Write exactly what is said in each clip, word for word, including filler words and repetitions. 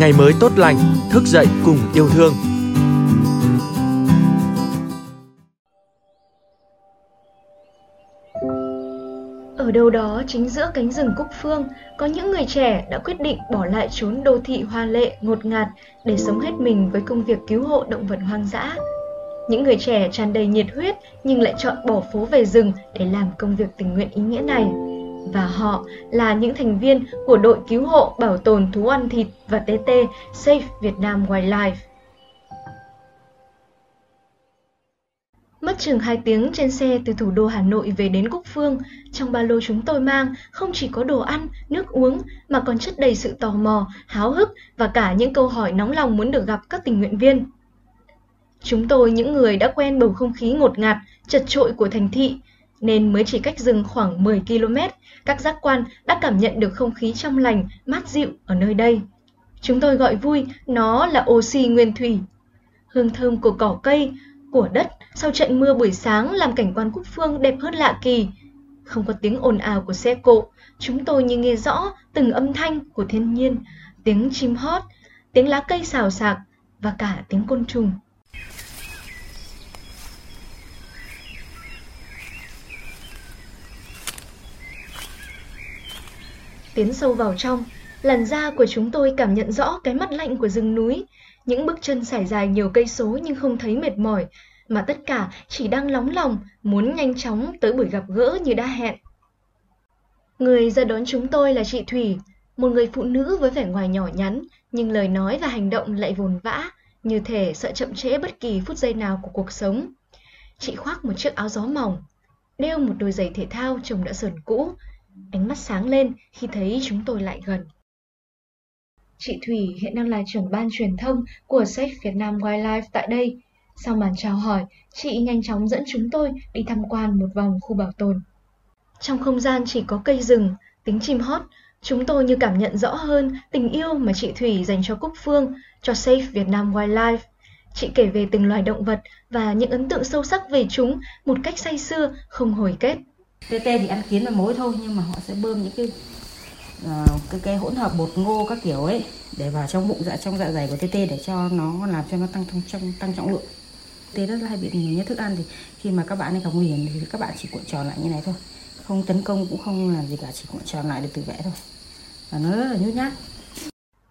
Ngày mới tốt lành, thức dậy cùng yêu thương. Ở đâu đó chính giữa cánh rừng Cúc Phương, có những người trẻ đã quyết định bỏ lại chốn đô thị hoa lệ ngột ngạt để sống hết mình với công việc cứu hộ động vật hoang dã. Những người trẻ tràn đầy nhiệt huyết nhưng lại chọn bỏ phố về rừng để làm công việc tình nguyện ý nghĩa này. Và họ là những thành viên của đội cứu hộ bảo tồn thú ăn thịt và tê tê Save Vietnam Wildlife. Mất chừng hai tiếng trên xe từ thủ đô Hà Nội về đến Cúc Phương, trong ba lô chúng tôi mang không chỉ có đồ ăn, nước uống mà còn chất đầy sự tò mò, háo hức và cả những câu hỏi nóng lòng muốn được gặp các tình nguyện viên. Chúng tôi những người đã quen bầu không khí ngột ngạt, chật chội của thành thị, nên mới chỉ cách rừng khoảng mười ki lô mét, các giác quan đã cảm nhận được không khí trong lành, mát dịu ở nơi đây. Chúng tôi gọi vui, nó là oxy nguyên thủy. Hương thơm của cỏ cây, của đất sau trận mưa buổi sáng làm cảnh quan Cúc Phương đẹp hơn lạ kỳ. Không có tiếng ồn ào của xe cộ, chúng tôi như nghe rõ từng âm thanh của thiên nhiên, tiếng chim hót, tiếng lá cây xào xạc và cả tiếng côn trùng. Tiến sâu vào trong, làn da của chúng tôi cảm nhận rõ cái mát lạnh của rừng núi, những bước chân sải dài nhiều cây số nhưng không thấy mệt mỏi, mà tất cả chỉ đang nóng lòng, muốn nhanh chóng tới buổi gặp gỡ như đã hẹn. Người ra đón chúng tôi là chị Thủy, một người phụ nữ với vẻ ngoài nhỏ nhắn, nhưng lời nói và hành động lại vồn vã, như thể sợ chậm trễ bất kỳ phút giây nào của cuộc sống. Chị khoác một chiếc áo gió mỏng, đeo một đôi giày thể thao trông đã sờn cũ. Ánh mắt sáng lên khi thấy chúng tôi lại gần. Chị Thủy hiện đang là trưởng ban truyền thông của Save Vietnam Wildlife tại đây. Sau màn chào hỏi, chị nhanh chóng dẫn chúng tôi đi tham quan một vòng khu bảo tồn. Trong không gian chỉ có cây rừng, tiếng chim hót, chúng tôi như cảm nhận rõ hơn tình yêu mà chị Thủy dành cho Cúc Phương, cho Save Vietnam Wildlife. Chị kể về từng loài động vật và những ấn tượng sâu sắc về chúng một cách say sưa, không hồi kết. Tê tê thì ăn kiến và mối thôi, nhưng mà họ sẽ bơm những cái uh, cái, cái hỗn hợp bột ngô các kiểu ấy để vào trong bụng dạ trong dạ dày của tê tê để cho nó làm cho nó tăng trong tăng trọng lượng. Tê rất là hay bị nhiều nhất thức ăn, thì khi mà các bạn ấy gặp nguy hiểm thì các bạn chỉ cuộn tròn lại như này thôi, không tấn công cũng không làm gì cả, chỉ cuộn tròn lại để tự vệ thôi, và nó rất là nhút nhát.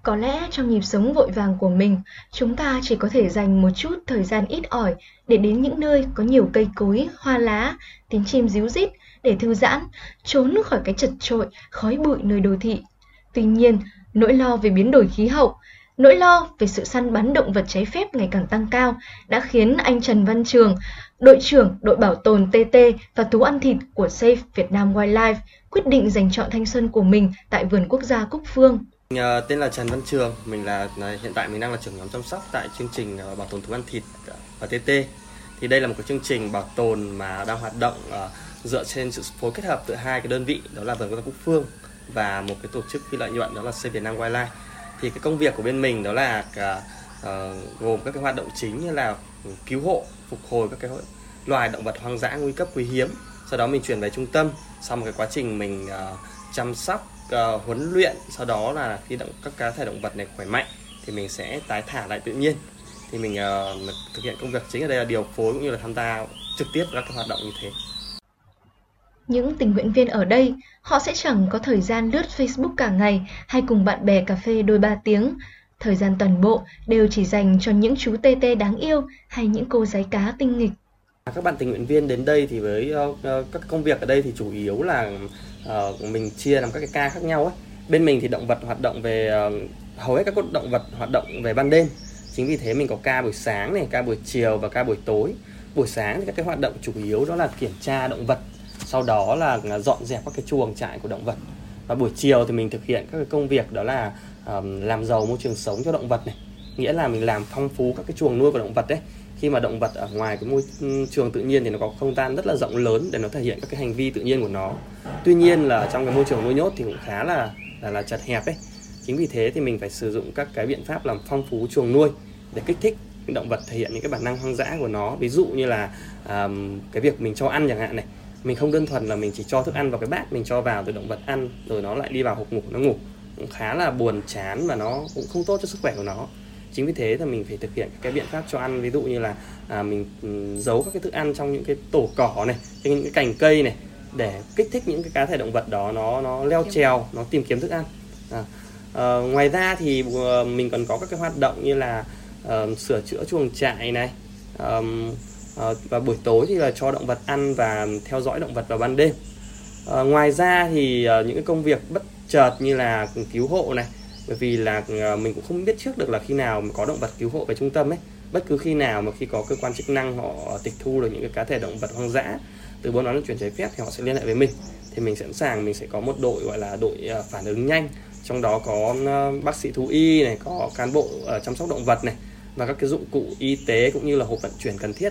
Có lẽ trong nhịp sống vội vàng của mình, chúng ta chỉ có thể dành một chút thời gian ít ỏi để đến những nơi có nhiều cây cối, hoa lá, tiếng chim ríu rít để thư giãn, trốn khỏi cái chật chội, khói bụi nơi đô thị. Tuy nhiên, nỗi lo về biến đổi khí hậu, nỗi lo về sự săn bắn động vật trái phép ngày càng tăng cao đã khiến anh Trần Văn Trường, đội trưởng đội bảo tồn tê tê và thú ăn thịt của Save Vietnam Wildlife, quyết định dành trọn thanh xuân của mình tại vườn quốc gia Cúc Phương. Mình tên là Trần Văn Trường, mình là hiện tại mình đang là trưởng nhóm chăm sóc tại chương trình bảo tồn thú ăn thịt và tê tê. Thì đây là một cái chương trình bảo tồn mà đang hoạt động dựa trên sự phối kết hợp từ hai cái đơn vị, đó là vườn quốc gia Cúc Phương và một cái tổ chức phi lợi nhuận, đó là Save Vietnam Wildlife. Thì cái công việc của bên mình đó là cả, uh, gồm các cái hoạt động chính như là cứu hộ, phục hồi các cái loài động vật hoang dã nguy cấp quý hiếm, sau đó mình chuyển về trung tâm sau một cái quá trình mình uh, chăm sóc, uh, huấn luyện, sau đó là khi động các cá thể động vật này khỏe mạnh thì mình sẽ tái thả lại tự nhiên. Thì mình uh, thực hiện công việc chính ở đây là điều phối cũng như là tham gia trực tiếp các cái hoạt động như thế. Những tình nguyện viên ở đây, họ sẽ chẳng có thời gian lướt Facebook cả ngày hay cùng bạn bè cà phê đôi ba tiếng. Thời gian toàn bộ đều chỉ dành cho những chú tê tê đáng yêu hay những cô gái cá tinh nghịch. Các bạn tình nguyện viên đến đây thì với uh, các công việc ở đây thì chủ yếu là uh, mình chia làm các cái ca khác nhau ấy. Bên mình thì động vật hoạt động về, uh, hầu hết các động vật hoạt động về ban đêm. Chính vì thế mình có ca buổi sáng, này, ca buổi chiều và ca buổi tối. Buổi sáng thì các cái hoạt động chủ yếu đó là kiểm tra động vật, sau đó là dọn dẹp các cái chuồng trại của động vật. Và buổi chiều thì mình thực hiện các cái công việc đó là um, làm giàu môi trường sống cho động vật này, nghĩa là mình làm phong phú các cái chuồng nuôi của động vật đấy. Khi mà động vật ở ngoài cái môi trường tự nhiên thì nó có không gian rất là rộng lớn để nó thể hiện các cái hành vi tự nhiên của nó. Tuy nhiên là trong cái môi trường nuôi nhốt thì cũng khá là là, là chật hẹp ấy. Chính vì thế thì mình phải sử dụng các cái biện pháp làm phong phú chuồng nuôi để kích thích động vật thể hiện những cái bản năng hoang dã của nó. Ví dụ như là um, cái việc mình cho ăn chẳng hạn này. Mình không đơn thuần là mình chỉ cho thức ăn vào cái bát, mình cho vào rồi động vật ăn, rồi nó lại đi vào hộp ngủ, nó ngủ. cũng khá là buồn chán và nó cũng không tốt cho sức khỏe của nó. Chính vì thế là mình phải thực hiện các cái biện pháp cho ăn, ví dụ như là à, mình giấu các cái thức ăn trong những cái tổ cỏ này, những cái cành cây này, để kích thích những cái cá thể động vật đó nó nó leo trèo, nó tìm kiếm thức ăn. À, à, ngoài ra thì à, mình còn có các cái hoạt động như là à, sửa chữa chuồng trại này, à, à, và buổi tối thì là cho động vật ăn và theo dõi động vật vào ban đêm. À, ngoài ra thì à, những cái công việc bất chợt như là cứu hộ này, bởi vì là mình cũng không biết trước được là khi nào có động vật cứu hộ về trung tâm ấy, bất cứ khi nào mà khi có cơ quan chức năng họ tịch thu được những cái cá thể động vật hoang dã từ buôn bán vận chuyển trái phép thì họ sẽ liên hệ với mình, thì mình sẵn sàng, mình sẽ có một đội gọi là đội phản ứng nhanh, trong đó có bác sĩ thú y này, có cán bộ chăm sóc động vật này, và các cái dụng cụ y tế cũng như là hộp vận chuyển cần thiết.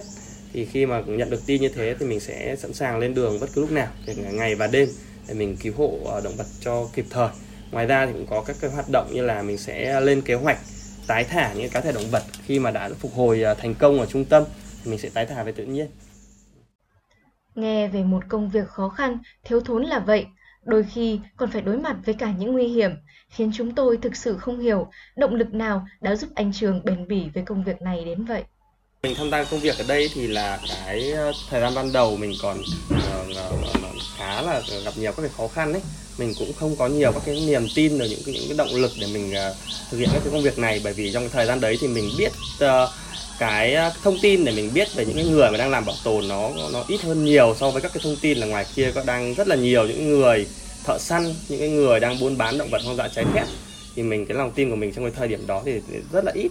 Thì khi mà nhận được tin như thế thì mình sẽ sẵn sàng lên đường bất cứ lúc nào, ngày và đêm, để mình cứu hộ động vật cho kịp thời. Ngoài ra thì cũng có các cái hoạt động như là mình sẽ lên kế hoạch tái thả những cá thể động vật, khi mà đã phục hồi thành công ở trung tâm thì mình sẽ tái thả về tự nhiên. Nghe về một công việc khó khăn, thiếu thốn là vậy, đôi khi còn phải đối mặt với cả những nguy hiểm, khiến chúng tôi thực sự không hiểu động lực nào đã giúp anh Trường bền bỉ với công việc này đến vậy. Mình tham gia công việc ở đây thì là cái thời gian ban đầu mình còn khá là gặp nhiều các cái khó khăn đấy. Mình cũng không có nhiều các cái niềm tin rồi những cái, những cái động lực để mình uh, thực hiện các cái công việc này, bởi vì trong thời gian đấy thì mình biết uh, cái thông tin để mình biết về những cái người mà đang làm bảo tồn nó nó ít hơn nhiều so với các cái thông tin là ngoài kia có đang rất là nhiều những người thợ săn, những cái người đang buôn bán động vật hoang dã trái phép, thì mình cái lòng tin của mình trong cái thời điểm đó thì rất là ít.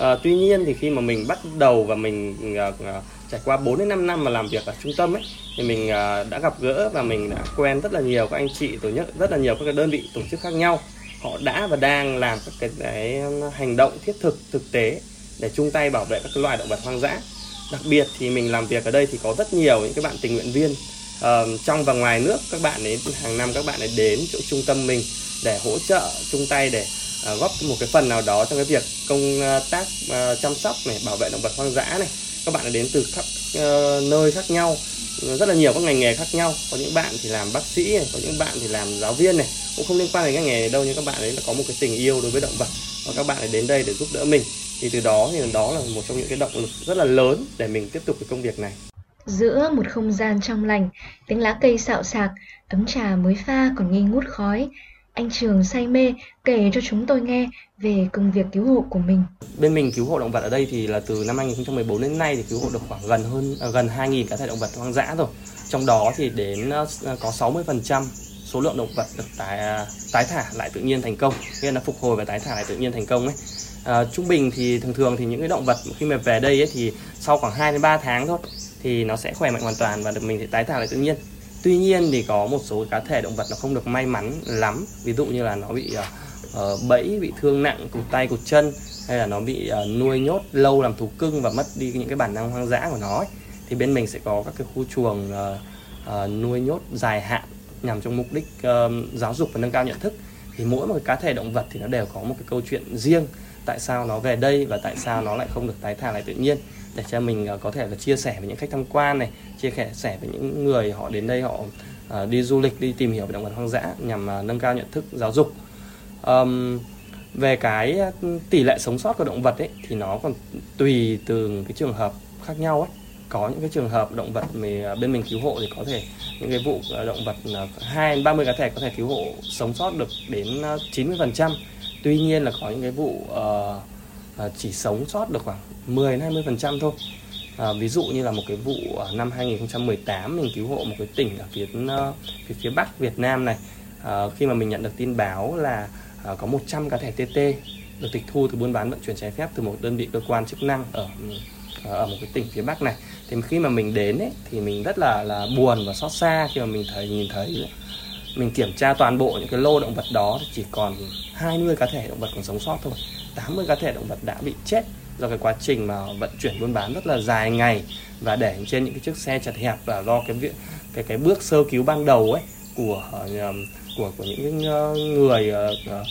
Uh, tuy nhiên thì khi mà mình bắt đầu và mình uh, uh, trải qua bốn đến năm năm mà làm việc ở trung tâm ấy, thì mình đã gặp gỡ và mình đã quen rất là nhiều các anh chị, tổ chức rất là nhiều các cái đơn vị tổ chức khác nhau. Họ đã và đang làm các cái, cái hành động thiết thực, thực tế để chung tay bảo vệ các cái loài động vật hoang dã. Đặc biệt thì mình làm việc ở đây thì có rất nhiều những cái bạn tình nguyện viên uh, trong và ngoài nước. Các bạn ấy hàng năm các bạn ấy đến chỗ trung tâm mình để hỗ trợ, chung tay để uh, góp một cái phần nào đó trong cái việc công tác uh, chăm sóc này, bảo vệ động vật hoang dã này. Các bạn đã đến từ khắp uh, nơi khác nhau, rất là nhiều các ngành nghề khác nhau. Có những bạn thì làm bác sĩ này, có những bạn thì làm giáo viên này, cũng không liên quan đến các nghề này đâu, nhưng các bạn ấy là có một cái tình yêu đối với động vật và các bạn ấy đến đây để giúp đỡ mình. Thì từ đó thì đó là một trong những cái động lực rất là lớn để mình tiếp tục cái công việc này. Giữa một không gian trong lành, tiếng lá cây xạo xạc, ấm trà mới pha còn nghi ngút khói, anh Trường say mê kể cho chúng tôi nghe về công việc cứu hộ của mình. Bên mình cứu hộ động vật ở đây thì là từ năm hai nghìn không trăm mười bốn đến nay thì cứu hộ được khoảng gần hơn gần hai nghìn cá thể động vật hoang dã rồi. Trong đó thì đến có sáu mươi phần trăm số lượng động vật được tái tái thả lại tự nhiên thành công, nghĩa là phục hồi và tái thả lại tự nhiên thành công ấy. À, trung bình thì thường thường thì những cái động vật khi mà về đây ấy, thì sau khoảng hai đến ba tháng thôi thì nó sẽ khỏe mạnh hoàn toàn và được mình sẽ tái thả lại tự nhiên. Tuy nhiên thì có một số cá thể động vật nó không được may mắn lắm, ví dụ như là nó bị uh, bẫy, bị thương nặng, cụt tay, cụt chân, hay là nó bị uh, nuôi nhốt lâu làm thú cưng và mất đi những cái bản năng hoang dã của nó ấy. Thì bên mình sẽ có các cái khu chuồng uh, uh, nuôi nhốt dài hạn nhằm trong mục đích uh, giáo dục và nâng cao nhận thức. Thì mỗi một cái cá thể động vật thì nó đều có một cái câu chuyện riêng, tại sao nó về đây và tại sao nó lại không được tái thả lại tự nhiên, để cho mình có thể là chia sẻ với những khách tham quan này, chia sẻ với những người họ đến đây họ đi du lịch, đi tìm hiểu về động vật hoang dã nhằm nâng cao nhận thức, giáo dục. Um, về cái tỷ lệ sống sót của động vật ấy, thì nó còn tùy từng cái trường hợp khác nhau ấy. Có những cái trường hợp động vật mà bên mình cứu hộ thì có thể những cái vụ động vật hai đến ba mươi cá thể có thể cứu hộ sống sót được đến chín mươi phần trăm. Tuy nhiên là có những cái vụ uh, chỉ sống sót được khoảng mười đến hai mươi phần trăm thôi. À, ví dụ như là một cái vụ năm hai nghìn không trăm mười tám mình cứu hộ một cái tỉnh ở phía, phía, phía Bắc Việt Nam này. À, khi mà mình nhận được tin báo là à, có một trăm cá thể tê tê được tịch thu từ buôn bán vận chuyển trái phép từ một đơn vị cơ quan chức năng ở ở một cái tỉnh phía Bắc này. Thì khi mà mình đến ấy, thì mình rất là là buồn và xót xa khi mà mình thấy nhìn thấy mình kiểm tra toàn bộ những cái lô động vật đó thì chỉ còn hai mươi cá thể động vật còn sống sót thôi. tám mươi cá thể động vật đã bị chết do cái quá trình mà vận chuyển buôn bán rất là dài ngày và để trên những cái chiếc xe chật hẹp, và do cái việc cái cái bước sơ cứu ban đầu ấy của của của những người uh,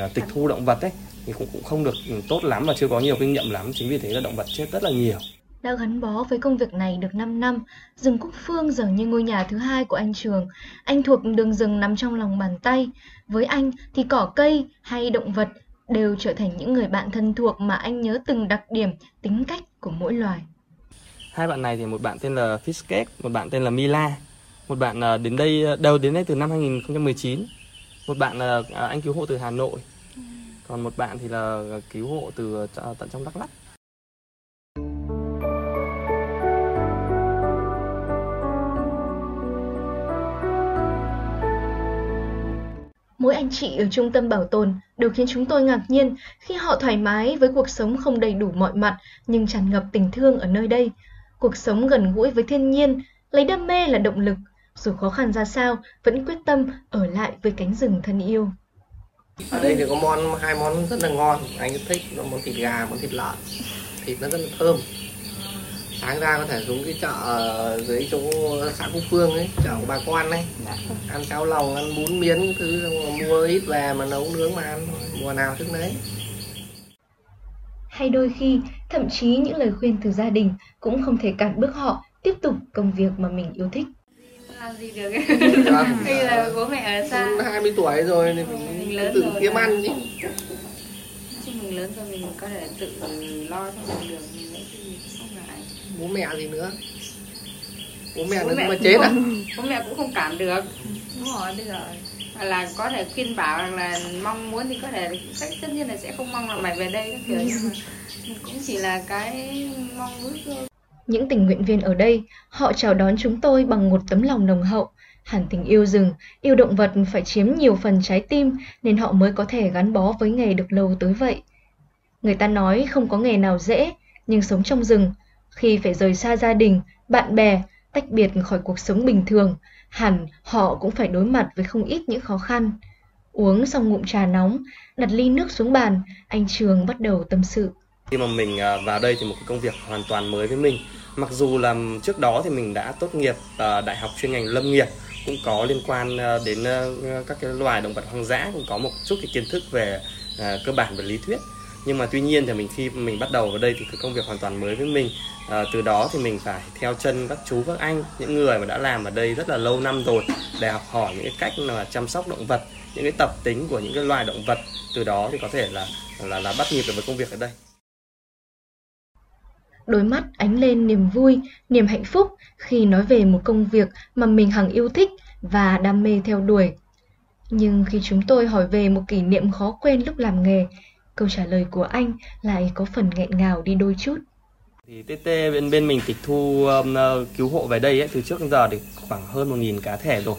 uh, tịch thu động vật ấy thì cũng cũng không được tốt lắm và chưa có nhiều kinh nghiệm lắm. Chính vì thế là động vật chết rất là nhiều. đã gắn bó với công việc này được năm năm. Rừng Cúc Phương dường như ngôi nhà thứ hai của anh Trường. Anh thuộc đường rừng nằm trong lòng bàn tay. Với anh thì cỏ cây hay động vật đều trở thành những người bạn thân thuộc mà anh nhớ từng đặc điểm, tính cách của mỗi loài. Hai bạn này thì một bạn tên là Fiske, một bạn tên là Mila. Một bạn đến đây đầu đến đây từ năm hai nghìn không trăm mười chín. Một bạn là anh cứu hộ từ Hà Nội. Còn một bạn thì là cứu hộ từ tận trong Đắk Lắk. Mỗi anh chị ở trung tâm bảo tồn đều khiến chúng tôi ngạc nhiên khi họ thoải mái với cuộc sống không đầy đủ mọi mặt nhưng tràn ngập tình thương ở nơi đây. Cuộc sống gần gũi với thiên nhiên, lấy đam mê là động lực, dù khó khăn ra sao vẫn quyết tâm ở lại với cánh rừng thân yêu. Ở đây thì có món hai món rất là ngon, anh rất thích, là món thịt gà, món thịt lợn. Thịt nó rất là thơm. Sáng ra có thể xuống cái chợ dưới chỗ xã Cúc Phương ấy, chợ của bà con ấy, ăn cháo lòng, ăn bún miến thứ, mua ít về mà nấu nướng mà ăn mùa nào trước đấy. Hay đôi khi, thậm chí những lời khuyên từ gia đình cũng không thể cản bước họ tiếp tục công việc mà mình yêu thích. Làm gì được ấy. Bây giờ bố mẹ ở xa. hai mươi tuổi rồi thì mình, mình tự kiếm ăn chứ. Chứ mình lớn rồi mình có thể tự lo cho mình được, mình lấy thì mình không ngại. Bố mẹ gì nữa? Bố mẹ bố nữa mẹ mà chết à? Bố mẹ cũng không cản được. Đúng rồi, bây giờ là có thể khuyên bảo rằng là mong muốn thì có thể sách tất nhiên là sẽ không mong là mày về đây các kiểu, nhưng mà cũng chỉ là cái mong ước thôi. Những tình nguyện viên ở đây, họ chào đón chúng tôi bằng một tấm lòng nồng hậu. Hẳn tình yêu rừng, yêu động vật phải chiếm nhiều phần trái tim nên họ mới có thể gắn bó với nghề được lâu tới vậy. Người ta nói không có nghề nào dễ, nhưng sống trong rừng, khi phải rời xa gia đình, bạn bè, tách biệt khỏi cuộc sống bình thường, hẳn họ cũng phải đối mặt với không ít những khó khăn. Uống xong ngụm trà nóng, đặt ly nước xuống bàn, anh Trường bắt đầu tâm sự. Khi mà mình vào đây thì một cái công việc hoàn toàn mới với mình. Mặc dù là trước đó thì mình đã tốt nghiệp đại học chuyên ngành lâm nghiệp, cũng có liên quan đến các cái loài động vật hoang dã, cũng có một chút cái kiến thức về cơ bản về lý thuyết. Nhưng mà tuy nhiên thì mình khi mình bắt đầu vào đây thì cái công việc hoàn toàn mới với mình. Từ đó thì mình phải theo chân các chú các anh, những người mà đã làm ở đây rất là lâu năm rồi, để học hỏi những cái cách mà chăm sóc động vật, những cái tập tính của những cái loài động vật. Từ đó thì có thể là là, là bắt nhịp được với công việc ở đây. Đôi mắt ánh lên niềm vui, niềm hạnh phúc khi nói về một công việc mà mình hằng yêu thích và đam mê theo đuổi. Nhưng khi chúng tôi hỏi về một kỷ niệm khó quên lúc làm nghề, câu trả lời của anh lại có phần nghẹn ngào đi đôi chút. Thì tê tê bên bên mình tịch thu um, cứu hộ về đây ấy, từ trước đến giờ thì khoảng hơn một nghìn cá thể rồi.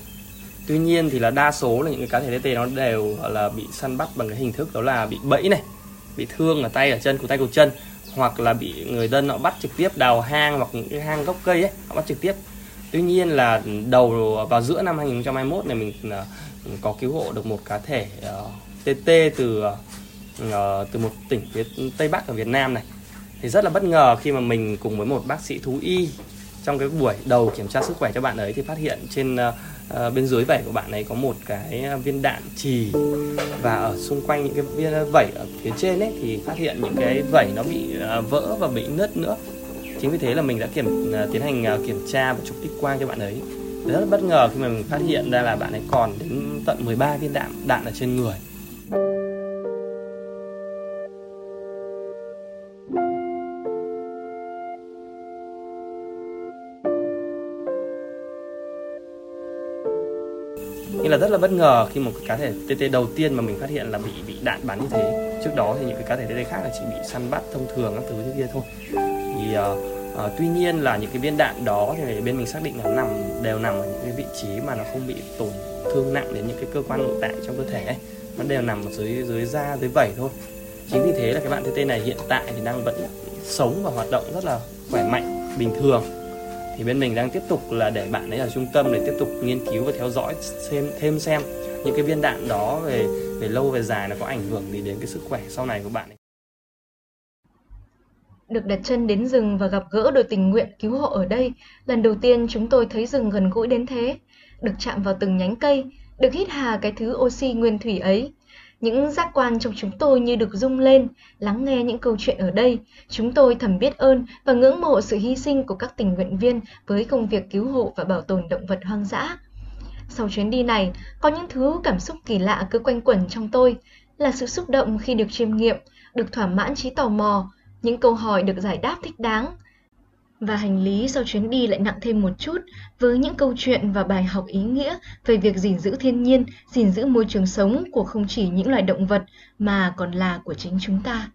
Tuy nhiên thì là đa số là những cái cá thể tê tê nó đều là bị săn bắt bằng cái hình thức đó là bị bẫy này, bị thương ở tay ở chân, cổ tay cổ chân, hoặc là bị người dân họ bắt trực tiếp đào hang hoặc những cái hang gốc cây ấy, họ bắt trực tiếp. Tuy nhiên là đầu vào giữa năm hai nghìn không trăm hai mươi mốt này mình có cứu hộ được một cá thể uh, tê tê từ uh, từ một tỉnh phía Tây Bắc ở Việt Nam này. Thì rất là bất ngờ khi mà mình cùng với một bác sĩ thú y trong cái buổi đầu kiểm tra sức khỏe cho bạn ấy thì phát hiện trên uh, bên dưới vảy của bạn ấy có một cái viên đạn chì, và ở xung quanh những cái viên vảy ở phía trên ấy thì phát hiện những cái vảy nó bị uh, vỡ và bị nứt nữa. Chính vì thế là mình đã kiểm uh, tiến hành uh, kiểm tra và chụp X quang cho bạn ấy. Rất là bất ngờ khi mà mình phát hiện ra là bạn ấy còn đến tận mười ba viên đạn đạn ở trên người. Nên là rất là bất ngờ khi một cái cá thể tê tê đầu tiên mà mình phát hiện là bị bị đạn bắn như thế. Trước đó thì những cái cá thể tê tê khác là chỉ bị săn bắt thông thường các thứ như kia thôi. Thì uh, uh, tuy nhiên là những cái viên đạn đó thì bên mình xác định là nằm đều nằm ở những cái vị trí mà nó không bị tổn thương nặng đến những cái cơ quan nội tạng trong cơ thể ấy. Nó đều nằm ở dưới dưới da, dưới vảy thôi. Chính vì thế là cái bạn tê tê này hiện tại thì đang vẫn sống và hoạt động rất là khỏe mạnh, bình thường. Thì bên mình đang tiếp tục là để bạn ấy ở trung tâm để tiếp tục nghiên cứu và theo dõi xem, thêm xem những cái viên đạn đó về về lâu về dài nó có ảnh hưởng gì đến cái sức khỏe sau này của bạn ấy. Được đặt chân đến rừng và gặp gỡ đội tình nguyện cứu hộ ở đây, lần đầu tiên chúng tôi thấy rừng gần gũi đến thế, được chạm vào từng nhánh cây, được hít hà cái thứ oxy nguyên thủy ấy. Những giác quan trong chúng tôi như được rung lên, lắng nghe những câu chuyện ở đây. Chúng tôi thầm biết ơn và ngưỡng mộ sự hy sinh của các tình nguyện viên với công việc cứu hộ và bảo tồn động vật hoang dã. Sau chuyến đi này, có những thứ cảm xúc kỳ lạ cứ quanh quẩn trong tôi, là sự xúc động khi được chiêm nghiệm, được thỏa mãn trí tò mò, những câu hỏi được giải đáp thích đáng. Và hành lý sau chuyến đi lại nặng thêm một chút với những câu chuyện và bài học ý nghĩa về việc gìn giữ thiên nhiên, gìn giữ môi trường sống của không chỉ những loài động vật mà còn là của chính chúng ta.